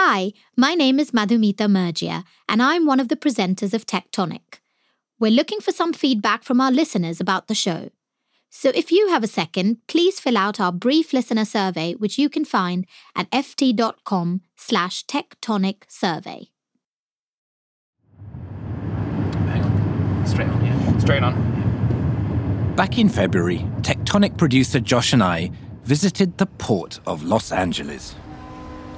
Hi, my name is Madhumita Murgia, and I'm one of the presenters of Tectonic. We're looking for some feedback from our listeners about the show. So if you have a second, please fill out our brief listener survey, which you can find at ft.com/tectonic survey. Hang on. Straight on, yeah. Straight on. Back in February, Tectonic producer Josh and I visited the Port of Los Angeles.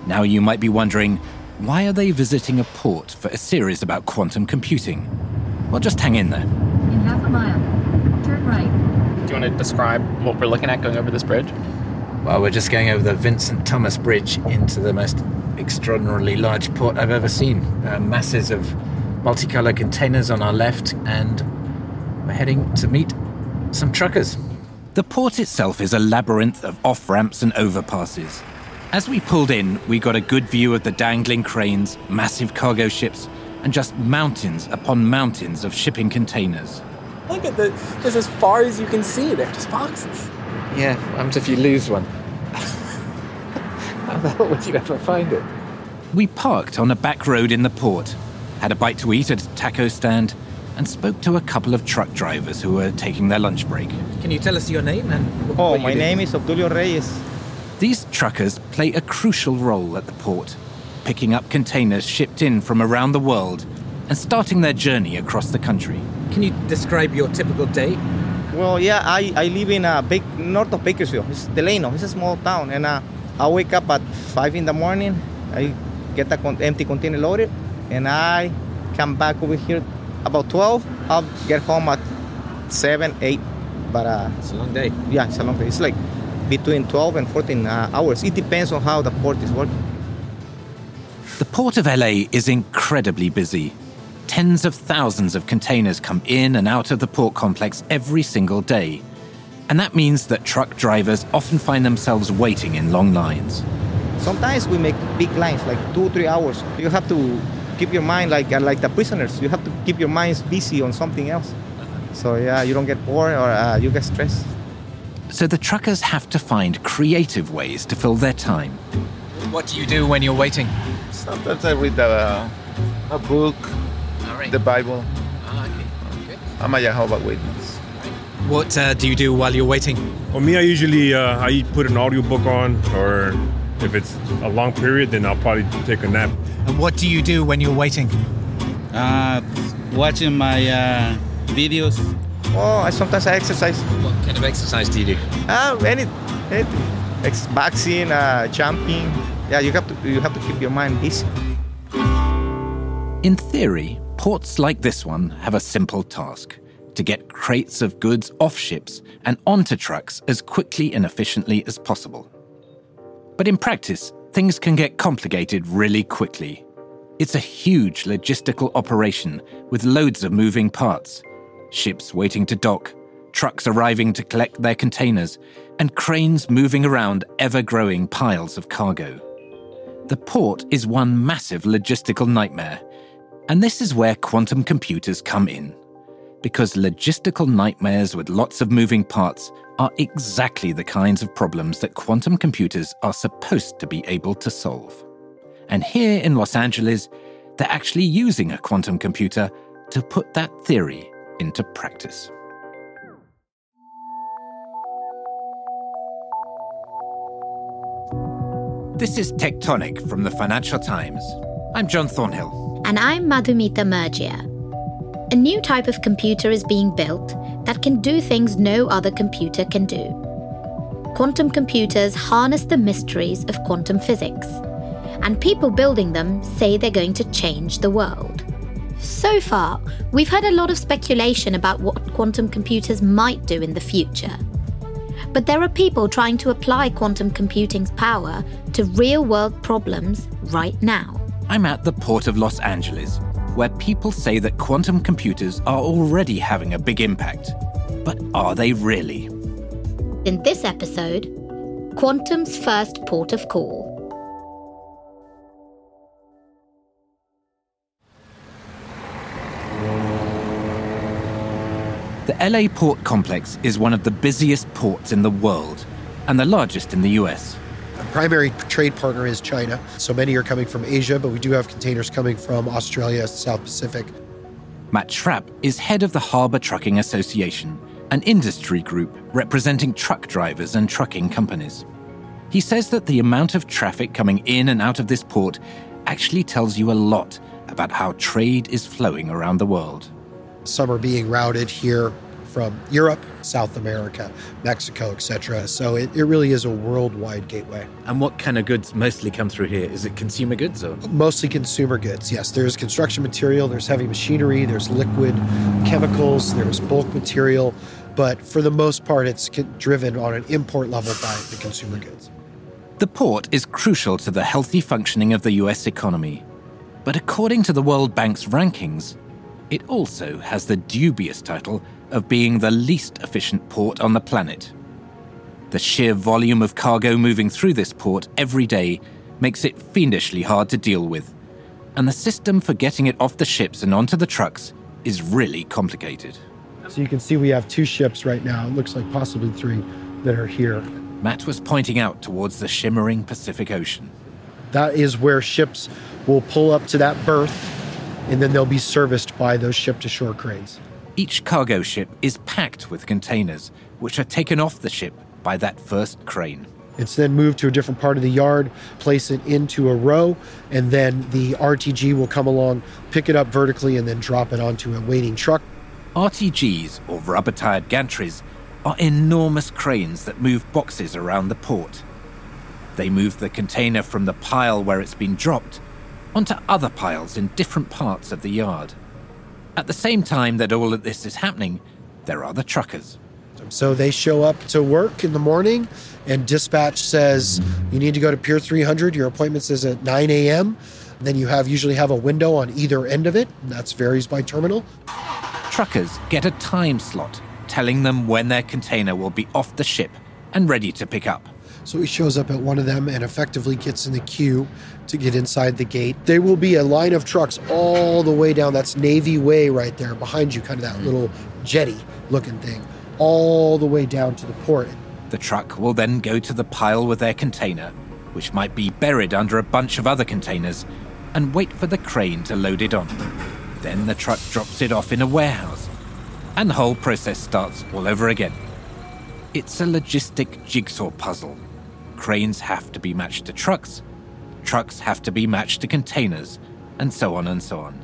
Now you might be wondering, why are they visiting a port for a series about quantum computing? Well, just hang in there. In half a mile, turn right. Do you want to describe what we're looking at going over this bridge? Well, we're just going over the Vincent Thomas Bridge into the most extraordinarily large port I've ever seen. Masses of multicolour containers on our left, and we're heading to meet some truckers. The port itself is a labyrinth of off-ramps and overpasses. As we pulled in, we got a good view of the dangling cranes, massive cargo ships, and just mountains upon mountains of shipping containers. Look at the, just as far as you can see, they're just boxes. Yeah, what happens if you lose one? How the hell would you ever find it? We parked on a back road in the port, had a bite to eat at a taco stand, and spoke to a couple of truck drivers who were taking their lunch break. Can you tell us your name? My name is Abdulio Reyes. These truckers play a crucial role at the port, picking up containers shipped in from around the world and starting their journey across the country. Can you describe your typical day? Well, yeah, I live in north of Bakersfield. It's Delano. It's a small town. And I wake up at 5 in the morning. I get the empty container loaded, and I come back over here about 12. I'll get home at 7, 8. But it's a long day. Yeah, it's a long day. It's like between 12 and 14 hours. It depends on how the port is working. The Port of LA is incredibly busy. Tens of thousands of containers come in and out of the port complex every single day. And that means that truck drivers often find themselves waiting in long lines. Sometimes we make big lines, like 2-3 hours. You have to keep your mind, like the prisoners, you have to keep your minds busy on something else. So yeah, you don't get bored or you get stressed. So the truckers have to find creative ways to fill their time. What do you do when you're waiting? Sometimes I read a book, right. The Bible. Okay. I'm a Jehovah's Witness. Right. What do you do while you're waiting? For me, I usually I put an audiobook on, or if it's a long period, then I'll probably take a nap. And what do you do when you're waiting? Watching my videos. Oh, sometimes I exercise. What kind of exercise do you do? Anything. Boxing, jumping. Yeah, you have to keep your mind busy. In theory, ports like this one have a simple task: to get crates of goods off ships and onto trucks as quickly and efficiently as possible. But in practice, things can get complicated really quickly. It's a huge logistical operation with loads of moving parts. Ships waiting to dock, trucks arriving to collect their containers, and cranes moving around ever-growing piles of cargo. The port is one massive logistical nightmare, and this is where quantum computers come in, because logistical nightmares with lots of moving parts are exactly the kinds of problems that quantum computers are supposed to be able to solve. And here in Los Angeles, they're actually using a quantum computer to put that theory into practice. This is Tectonic from the Financial Times. I'm John Thornhill. And I'm Madhumita Murgia. A new type of computer is being built that can do things no other computer can do. Quantum computers harness the mysteries of quantum physics, and people building them say they're going to change the world. So far, we've heard a lot of speculation about what quantum computers might do in the future. But there are people trying to apply quantum computing's power to real-world problems right now. I'm at the Port of Los Angeles, where people say that quantum computers are already having a big impact. But are they really? In this episode, quantum's first port of call. The LA port complex is one of the busiest ports in the world and the largest in the US. primary trade partner is China. So many are coming from Asia, but we do have containers coming from Australia, South Pacific. Matt Schrap is head of the Harbor Trucking Association, an industry group representing truck drivers and trucking companies. He says that the amount of traffic coming in and out of this port actually tells you a lot about how trade is flowing around the world. Some are being routed here from Europe, South America, Mexico, etc. So it really is a worldwide gateway. And what kind of goods mostly come through here? Is it consumer goods? Or? Mostly consumer goods, yes. There's construction material, there's heavy machinery, there's liquid chemicals, there's bulk material. But for the most part, it's driven on an import level by the consumer goods. The port is crucial to the healthy functioning of the U.S. economy. But according to the World Bank's rankings, it also has the dubious title of being the least efficient port on the planet. The sheer volume of cargo moving through this port every day makes it fiendishly hard to deal with, and the system for getting it off the ships and onto the trucks is really complicated. So you can see we have 2 ships right now, it looks like possibly 3, that are here. Matt was pointing out towards the shimmering Pacific Ocean. That is where ships will pull up to that berth, and then they'll be serviced by those ship-to-shore cranes. Each cargo ship is packed with containers, which are taken off the ship by that first crane. It's then moved to a different part of the yard, place it into a row, and then the RTG will come along, pick it up vertically, and then drop it onto a waiting truck. RTGs, or rubber-tired gantries, are enormous cranes that move boxes around the port. They move the container from the pile where it's been dropped onto other piles in different parts of the yard. At the same time that all of this is happening, there are the truckers. So they show up to work in the morning, and dispatch says, you need to go to Pier 300, your appointment is at 9 a.m. Then you usually have a window on either end of it, and that varies by terminal. Truckers get a time slot, telling them when their container will be off the ship and ready to pick up. So he shows up at one of them and effectively gets in the queue to get inside the gate. There will be a line of trucks all the way down. That's Navy Way right there behind you, kind of that little jetty-looking thing, all the way down to the port. The truck will then go to the pile with their container, which might be buried under a bunch of other containers, and wait for the crane to load it on. Then the truck drops it off in a warehouse, and the whole process starts all over again. It's a logistic jigsaw puzzle. Cranes have to be matched to trucks, trucks have to be matched to containers, and so on and so on.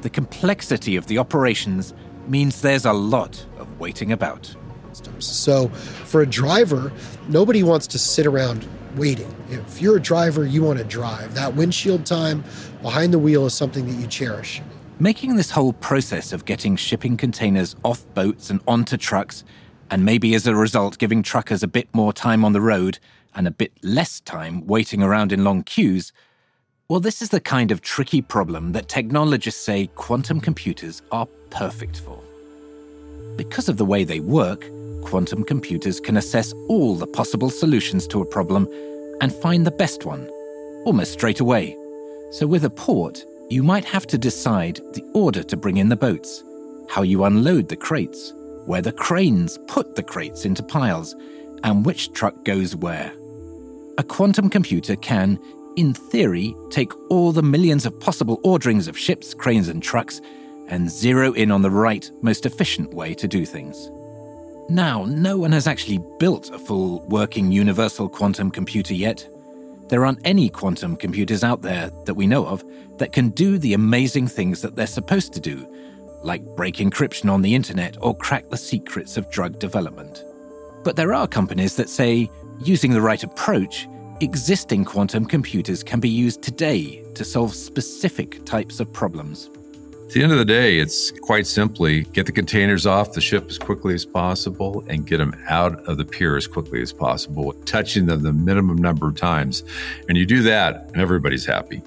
The complexity of the operations means there's a lot of waiting about. So for a driver, nobody wants to sit around waiting. If you're a driver, you want to drive. That windshield time behind the wheel is something that you cherish. Making this whole process of getting shipping containers off boats and onto trucks, and maybe as a result giving truckers a bit more time on the road and a bit less time waiting around in long queues, well, this is the kind of tricky problem that technologists say quantum computers are perfect for. Because of the way they work, quantum computers can assess all the possible solutions to a problem and find the best one, almost straight away. So with a port, you might have to decide the order to bring in the boats, how you unload the crates, where the cranes put the crates into piles, and which truck goes where. A quantum computer can, in theory, take all the millions of possible orderings of ships, cranes, and trucks and zero in on the right, most efficient way to do things. Now, no one has actually built a full working universal quantum computer yet. There aren't any quantum computers out there that we know of that can do the amazing things that they're supposed to do, like break encryption on the internet or crack the secrets of drug development. But there are companies that say, using the right approach, existing quantum computers can be used today to solve specific types of problems. At the end of the day, it's quite simply get the containers off the ship as quickly as possible and get them out of the pier as quickly as possible, touching them the minimum number of times. And you do that, and everybody's happy.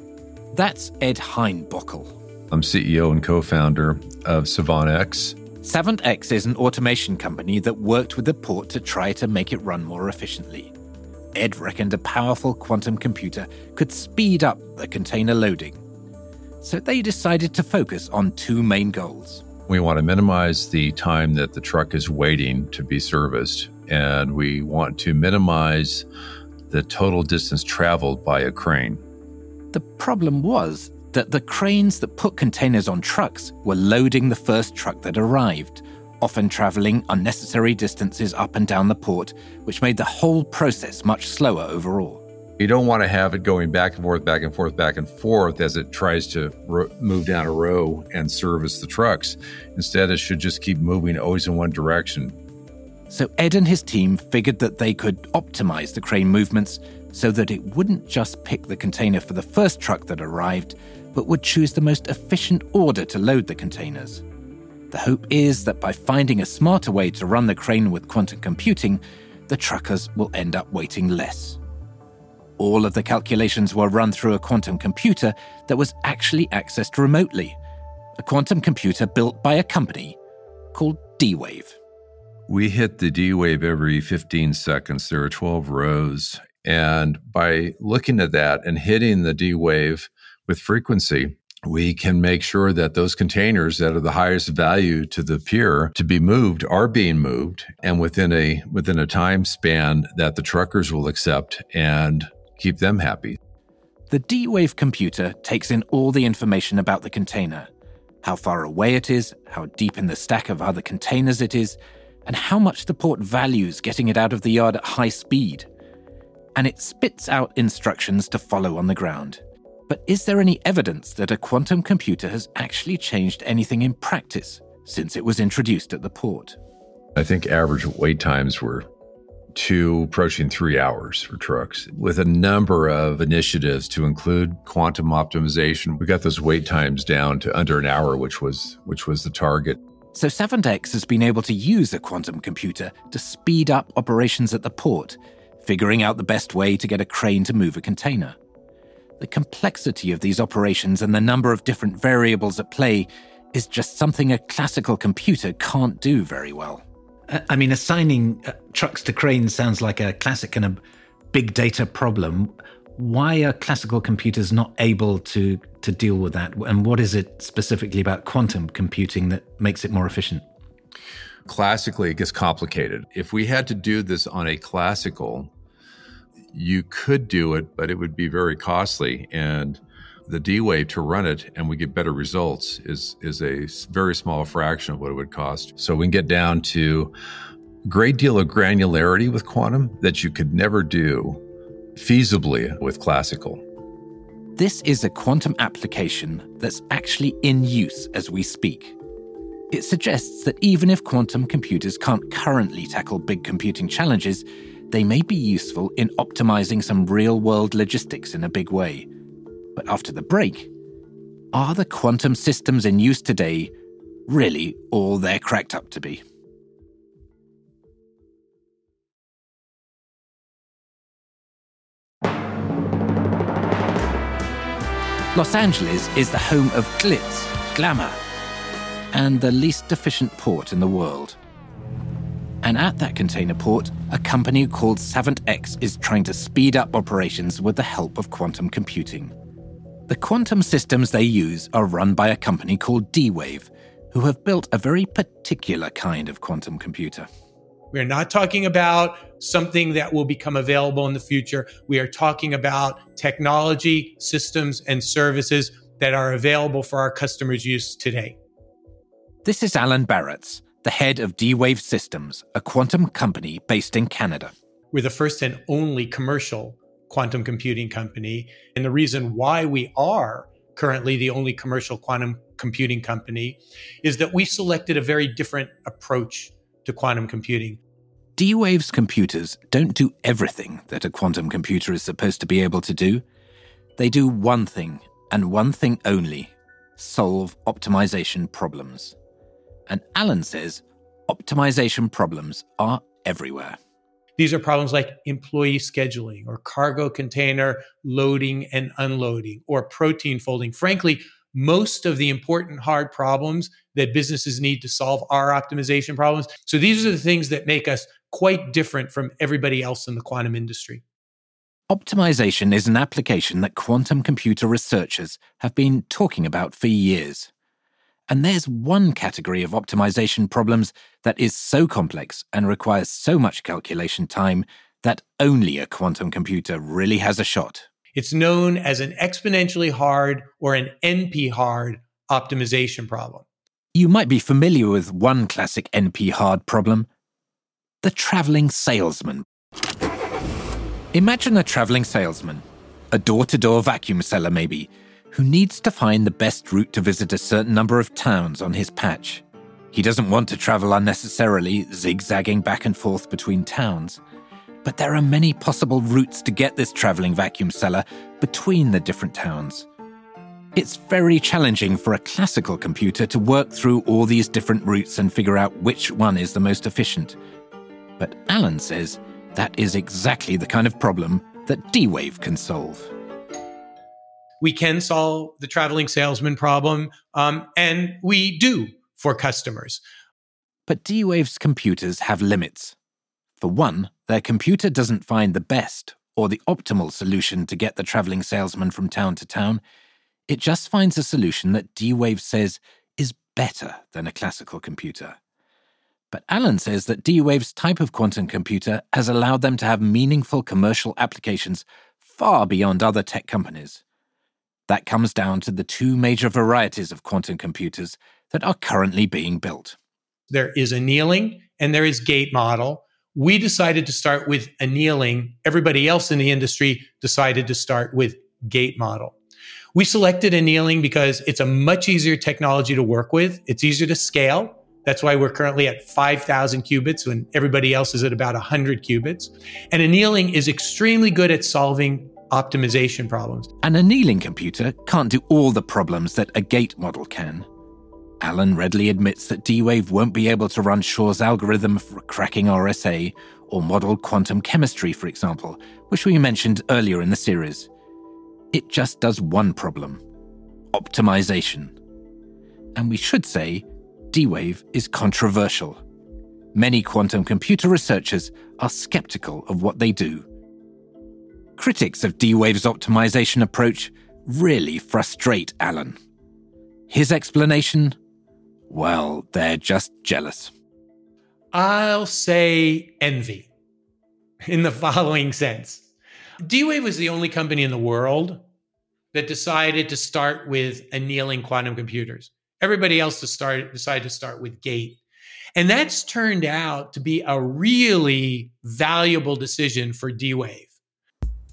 That's Ed Heinbockel. I'm CEO and co-founder of SavantX. SavantX is an automation company that worked with the port to try to make it run more efficiently. Ed reckoned a powerful quantum computer could speed up the container loading. So they decided to focus on 2 main goals. We want to minimize the time that the truck is waiting to be serviced, and we want to minimize the total distance traveled by a crane. The problem was that the cranes that put containers on trucks were loading the first truck that arrived, often traveling unnecessary distances up and down the port, which made the whole process much slower overall. You don't want to have it going back and forth, back and forth, back and forth as it tries to move down a row and service the trucks. Instead, it should just keep moving always in one direction. So Ed and his team figured that they could optimize the crane movements so that it wouldn't just pick the container for the first truck that arrived, but would choose the most efficient order to load the containers. The hope is that by finding a smarter way to run the crane with quantum computing, the truckers will end up waiting less. All of the calculations were run through a quantum computer that was actually accessed remotely, a quantum computer built by a company called D-Wave. We hit the D-Wave every 15 seconds. There are 12 rows. And by looking at that and hitting the D-Wave with frequency, we can make sure that those containers that are the highest value to the pier to be moved are being moved, and within a time span that the truckers will accept and keep them happy. The D-Wave computer takes in all the information about the container, how far away it is, how deep in the stack of other containers it is, and how much the port values getting it out of the yard at high speed. And it spits out instructions to follow on the ground. But is there any evidence that a quantum computer has actually changed anything in practice since it was introduced at the port? I think average wait times were 2, approaching 3 hours for trucks, with a number of initiatives to include quantum optimization. We got those wait times down to under an hour, which was the target. So SavantX has been able to use a quantum computer to speed up operations at the port, figuring out the best way to get a crane to move a container. The complexity of these operations and the number of different variables at play is just something a classical computer can't do very well. I mean, assigning trucks to cranes sounds like a classic kind of big data problem. Why are classical computers not able to deal with that? And what is it specifically about quantum computing that makes it more efficient? Classically, it gets complicated. If we had to do this on a classical, you could do it, but it would be very costly. And the D-Wave to run it and we get better results is a very small fraction of what it would cost. So we can get down to a great deal of granularity with quantum that you could never do feasibly with classical. This is a quantum application that's actually in use as we speak. It suggests that even if quantum computers can't currently tackle big computing challenges, they may be useful in optimizing some real-world logistics in a big way. But after the break, are the quantum systems in use today really all they're cracked up to be? Los Angeles is the home of glitz, glamour, and the least efficient port in the world. And at that container port, a company called SavantX is trying to speed up operations with the help of quantum computing. The quantum systems they use are run by a company called D-Wave, who have built a very particular kind of quantum computer. We're not talking about something that will become available in the future. We are talking about technology, systems, and services that are available for our customers' use today. This is Alan Baratz, the head of D-Wave Systems, a quantum company based in Canada. We're the first and only commercial quantum computing company. And the reason why we are currently the only commercial quantum computing company is that we selected a very different approach to quantum computing. D-Wave's computers don't do everything that a quantum computer is supposed to be able to do. They do one thing, and one thing only: solve optimization problems. And Alan says optimization problems are everywhere. These are problems like employee scheduling or cargo container loading and unloading or protein folding. Frankly, most of the important hard problems that businesses need to solve are optimization problems. So these are the things that make us quite different from everybody else in the quantum industry. Optimization is an application that quantum computer researchers have been talking about for years. And there's one category of optimization problems that is so complex and requires so much calculation time that only a quantum computer really has a shot. It's known as an exponentially hard or an NP-hard optimization problem. You might be familiar with one classic NP-hard problem, the traveling salesman. Imagine a traveling salesman, a door-to-door vacuum seller maybe, who needs to find the best route to visit a certain number of towns on his patch. He doesn't want to travel unnecessarily, zigzagging back and forth between towns. But there are many possible routes to get this traveling vacuum seller between the different towns. It's very challenging for a classical computer to work through all these different routes and figure out which one is the most efficient. But Alan says that is exactly the kind of problem that D-Wave can solve. We can solve the traveling salesman problem, and we do for customers. But D-Wave's computers have limits. For one, their computer doesn't find the best or the optimal solution to get the traveling salesman from town to town. It just finds a solution that D-Wave says is better than a classical computer. But Alan says that D-Wave's type of quantum computer has allowed them to have meaningful commercial applications far beyond other tech companies. That comes down to the two major varieties of quantum computers that are currently being built. There is annealing and there is gate model. We decided to start with annealing. Everybody else in the industry decided to start with gate model. We selected annealing because it's a much easier technology to work with. It's easier to scale. That's why we're currently at 5,000 qubits when everybody else is at about 100 qubits. And annealing is extremely good at solving optimization problems. An annealing computer can't do all the problems that a gate model can. Alan readily admits that D-Wave won't be able to run Shor's algorithm for cracking RSA or model quantum chemistry, for example, which we mentioned earlier in the series. It just does one problem: optimization. And we should say D-Wave is controversial. Many quantum computer researchers are skeptical of what they do. Critics of D-Wave's optimization approach really frustrate Alan. His explanation? Well, they're just jealous. I'll say envy in the following sense. D-Wave was the only company in the world that decided to start with annealing quantum computers. Everybody else decided to start with gate. And that's turned out to be a really valuable decision for D-Wave.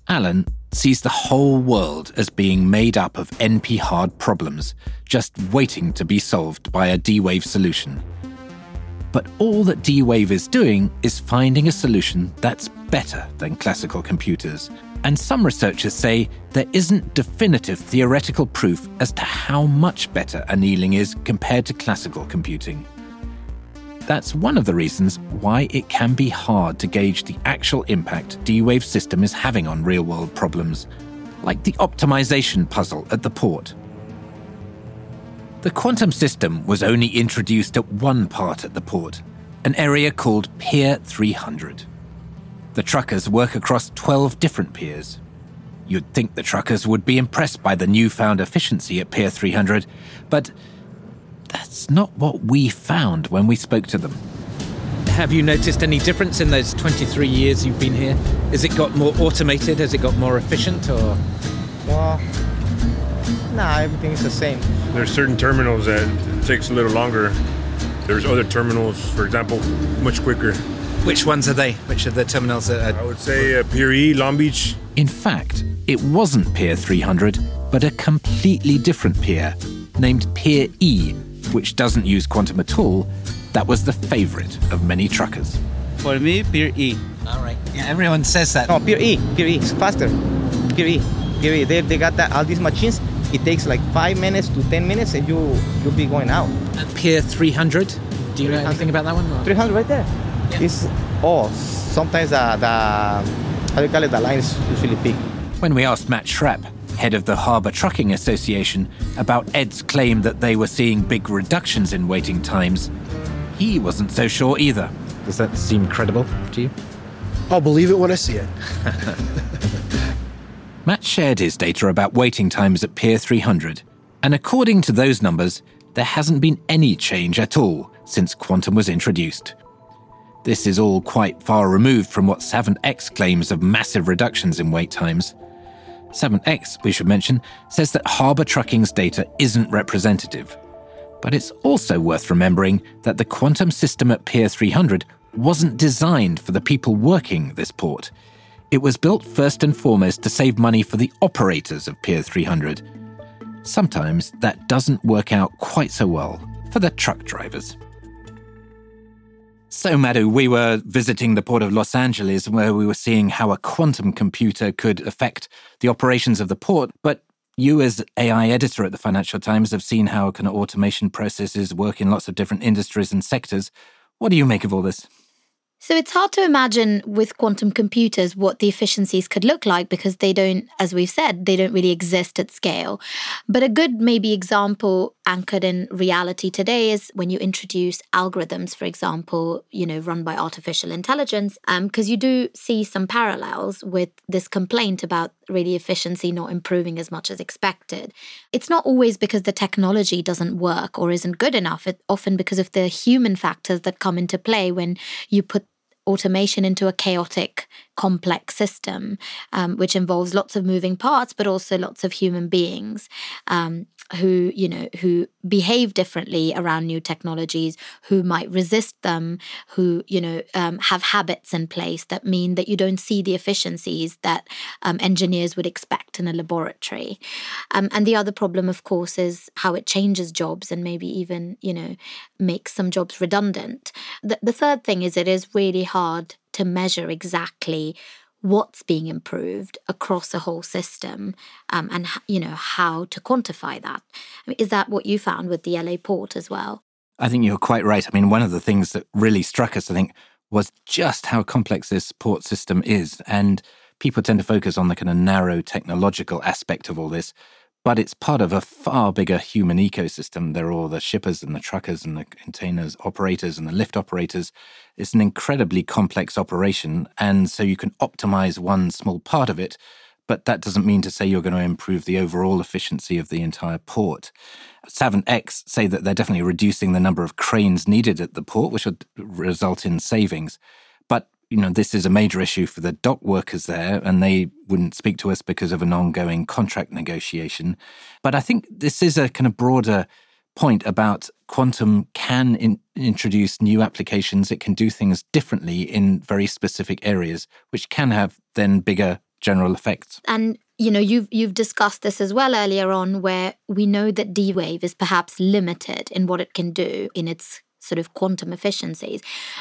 Alan sees the whole world as being made up of NP-hard problems, just waiting to be solved by a D-Wave solution. But all that D-Wave is doing is finding a solution that's better than classical computers. And some researchers say there isn't definitive theoretical proof as to how much better annealing is compared to classical computing. That's one of the reasons why it can be hard to gauge the actual impact D-Wave's system is having on real-world problems, like the optimization puzzle at the port. The quantum system was only introduced at one part at the port, an area called Pier 300. The truckers work across 12 different piers. You'd think the truckers would be impressed by the newfound efficiency at Pier 300, but that's not what we found when we spoke to them. Have you noticed any difference in those 23 years you've been here? Has it got more automated? Has it got more efficient? Or? Well, no, everything's the same. There's certain terminals that takes a little longer. There's other terminals, for example, much quicker. Which ones are they? Which are the terminals that are... I would say Pier E, Long Beach. In fact, it wasn't Pier 300, but a completely different pier, named Pier E, which doesn't use quantum at all. That was the favorite of many truckers. For me, Pier E. All right. Yeah, everyone says that. Oh, Pier E. Pier E. It's faster. Pier E. Pier E. They got that, all these machines. It takes like 5 minutes to 10 minutes and you'll be going out. And Pier 300? Do you know anything about that one? Or? 300 right there. Yeah. It's, sometimes the line's usually big. When we asked Matt Schrap, head of the Harbor Trucking Association, about Ed's claim that they were seeing big reductions in waiting times, he wasn't so sure either. Does that seem credible to you? I'll believe it when I see it. Matt shared his data about waiting times at Pier 300, and according to those numbers, there hasn't been any change at all since quantum was introduced. This is all quite far removed from what SavantX claims of massive reductions in wait times. SavantX, we should mention, says that Harbor Trucking's data isn't representative. But it's also worth remembering that the quantum system at Pier 300 wasn't designed for the people working this port. It was built first and foremost to save money for the operators of Pier 300. Sometimes that doesn't work out quite so well for the truck drivers. So, Madhu, we were visiting the Port of Los Angeles where we were seeing how a quantum computer could affect the operations of the port, but you as AI editor at the Financial Times have seen how kind of automation processes work in lots of different industries and sectors. What do you make of all this? So it's hard to imagine with quantum computers what the efficiencies could look like because they don't, as we've said, they don't really exist at scale. But a good maybe example anchored in reality today is when you introduce algorithms, for example, run by artificial intelligence, because you do see some parallels with this complaint about really efficiency not improving as much as expected. It's not always because the technology doesn't work or isn't good enough. It's often because of the human factors that come into play when you put automation into a chaotic, complex system, which involves lots of moving parts, but also lots of human beings who behave differently around new technologies, who might resist them, who have habits in place that mean that you don't see the efficiencies that engineers would expect in a laboratory. And the other problem, of course, is how it changes jobs and maybe even makes some jobs redundant. The third thing is it is really hard to measure exactly what's being improved across a whole system and, how to quantify that. I mean, is that what you found with the LA port as well? I think you're quite right. I mean, one of the things that really struck us, I think, was just how complex this port system is. And people tend to focus on the kind of narrow technological aspect of all this, but it's part of a far bigger human ecosystem. There are all the shippers and the truckers and the containers operators and the lift operators. It's an incredibly complex operation, and so you can optimize one small part of it, but that doesn't mean to say you're going to improve the overall efficiency of the entire port. SavantX say that they're definitely reducing the number of cranes needed at the port, which would result in savings. But this is a major issue for the dock workers there, and they wouldn't speak to us because of an ongoing contract negotiation. But I think this is a kind of broader point about quantum can introduce new applications. It can do things differently in very specific areas, which can have then bigger general effects. And you've discussed this as well earlier on, where we know that D-Wave is perhaps limited in what it can do in its sort of quantum efficiencies.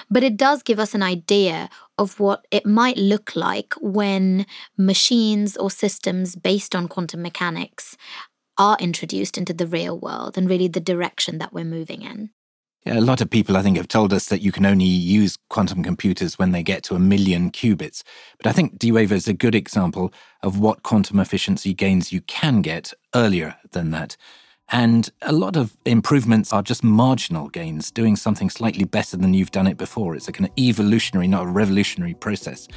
But it does give us an idea of what it might look like when machines or systems based on quantum mechanics are introduced into the real world and really the direction that we're moving in. Yeah, a lot of people, I think, have told us that you can only use quantum computers when they get to 1 million qubits. But I think D-Wave is a good example of what quantum efficiency gains you can get earlier than that. And a lot of improvements are just marginal gains, doing something slightly better than you've done it before. It's a kind of evolutionary, not a revolutionary process.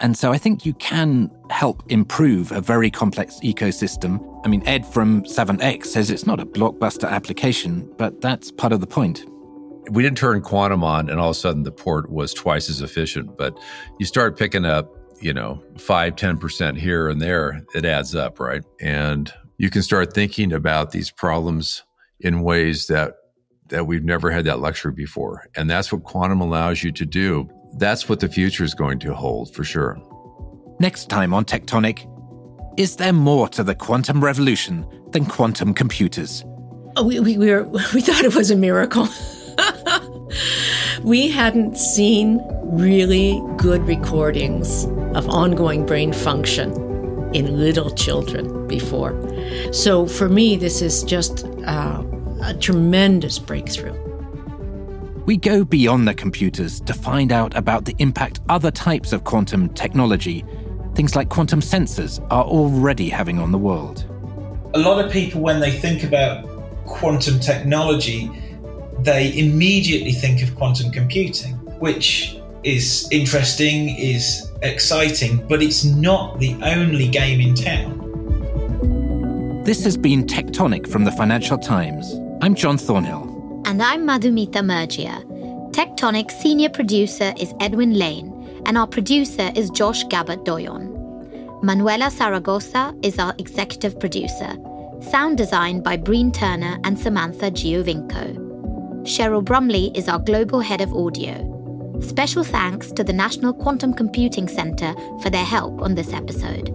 And so I think you can help improve a very complex ecosystem. I mean, Ed from SavantX says it's not a blockbuster application, but that's part of the point. We didn't turn quantum on and all of a sudden the port was twice as efficient, but you start picking up, 5, 10% here and there, it adds up, right? And you can start thinking about these problems in ways that we've never had that luxury before. And that's what quantum allows you to do. That's what the future is going to hold for sure. Next time on Tectonic, is there more to the quantum revolution than quantum computers? Oh, we thought it was a miracle. We hadn't seen really good recordings of ongoing brain function in little children before. So for me, this is just a tremendous breakthrough. We go beyond the computers to find out about the impact other types of quantum technology, things like quantum sensors, are already having on the world. A lot of people, when they think about quantum technology, they immediately think of quantum computing, which is interesting, is exciting, but it's not the only game in town. This has been Tectonic from the Financial Times. I'm John Thornhill. And I'm Madhumita Murgia. Tectonic's senior producer is Edwin Lane, and our producer is Josh Gabbard-Doyon. Manuela Saragosa is our executive producer. Sound design by Breen Turner and Samantha Giovinco. Cheryl Brumley is our global head of audio. Special thanks to the National Quantum Computing Center for their help on this episode.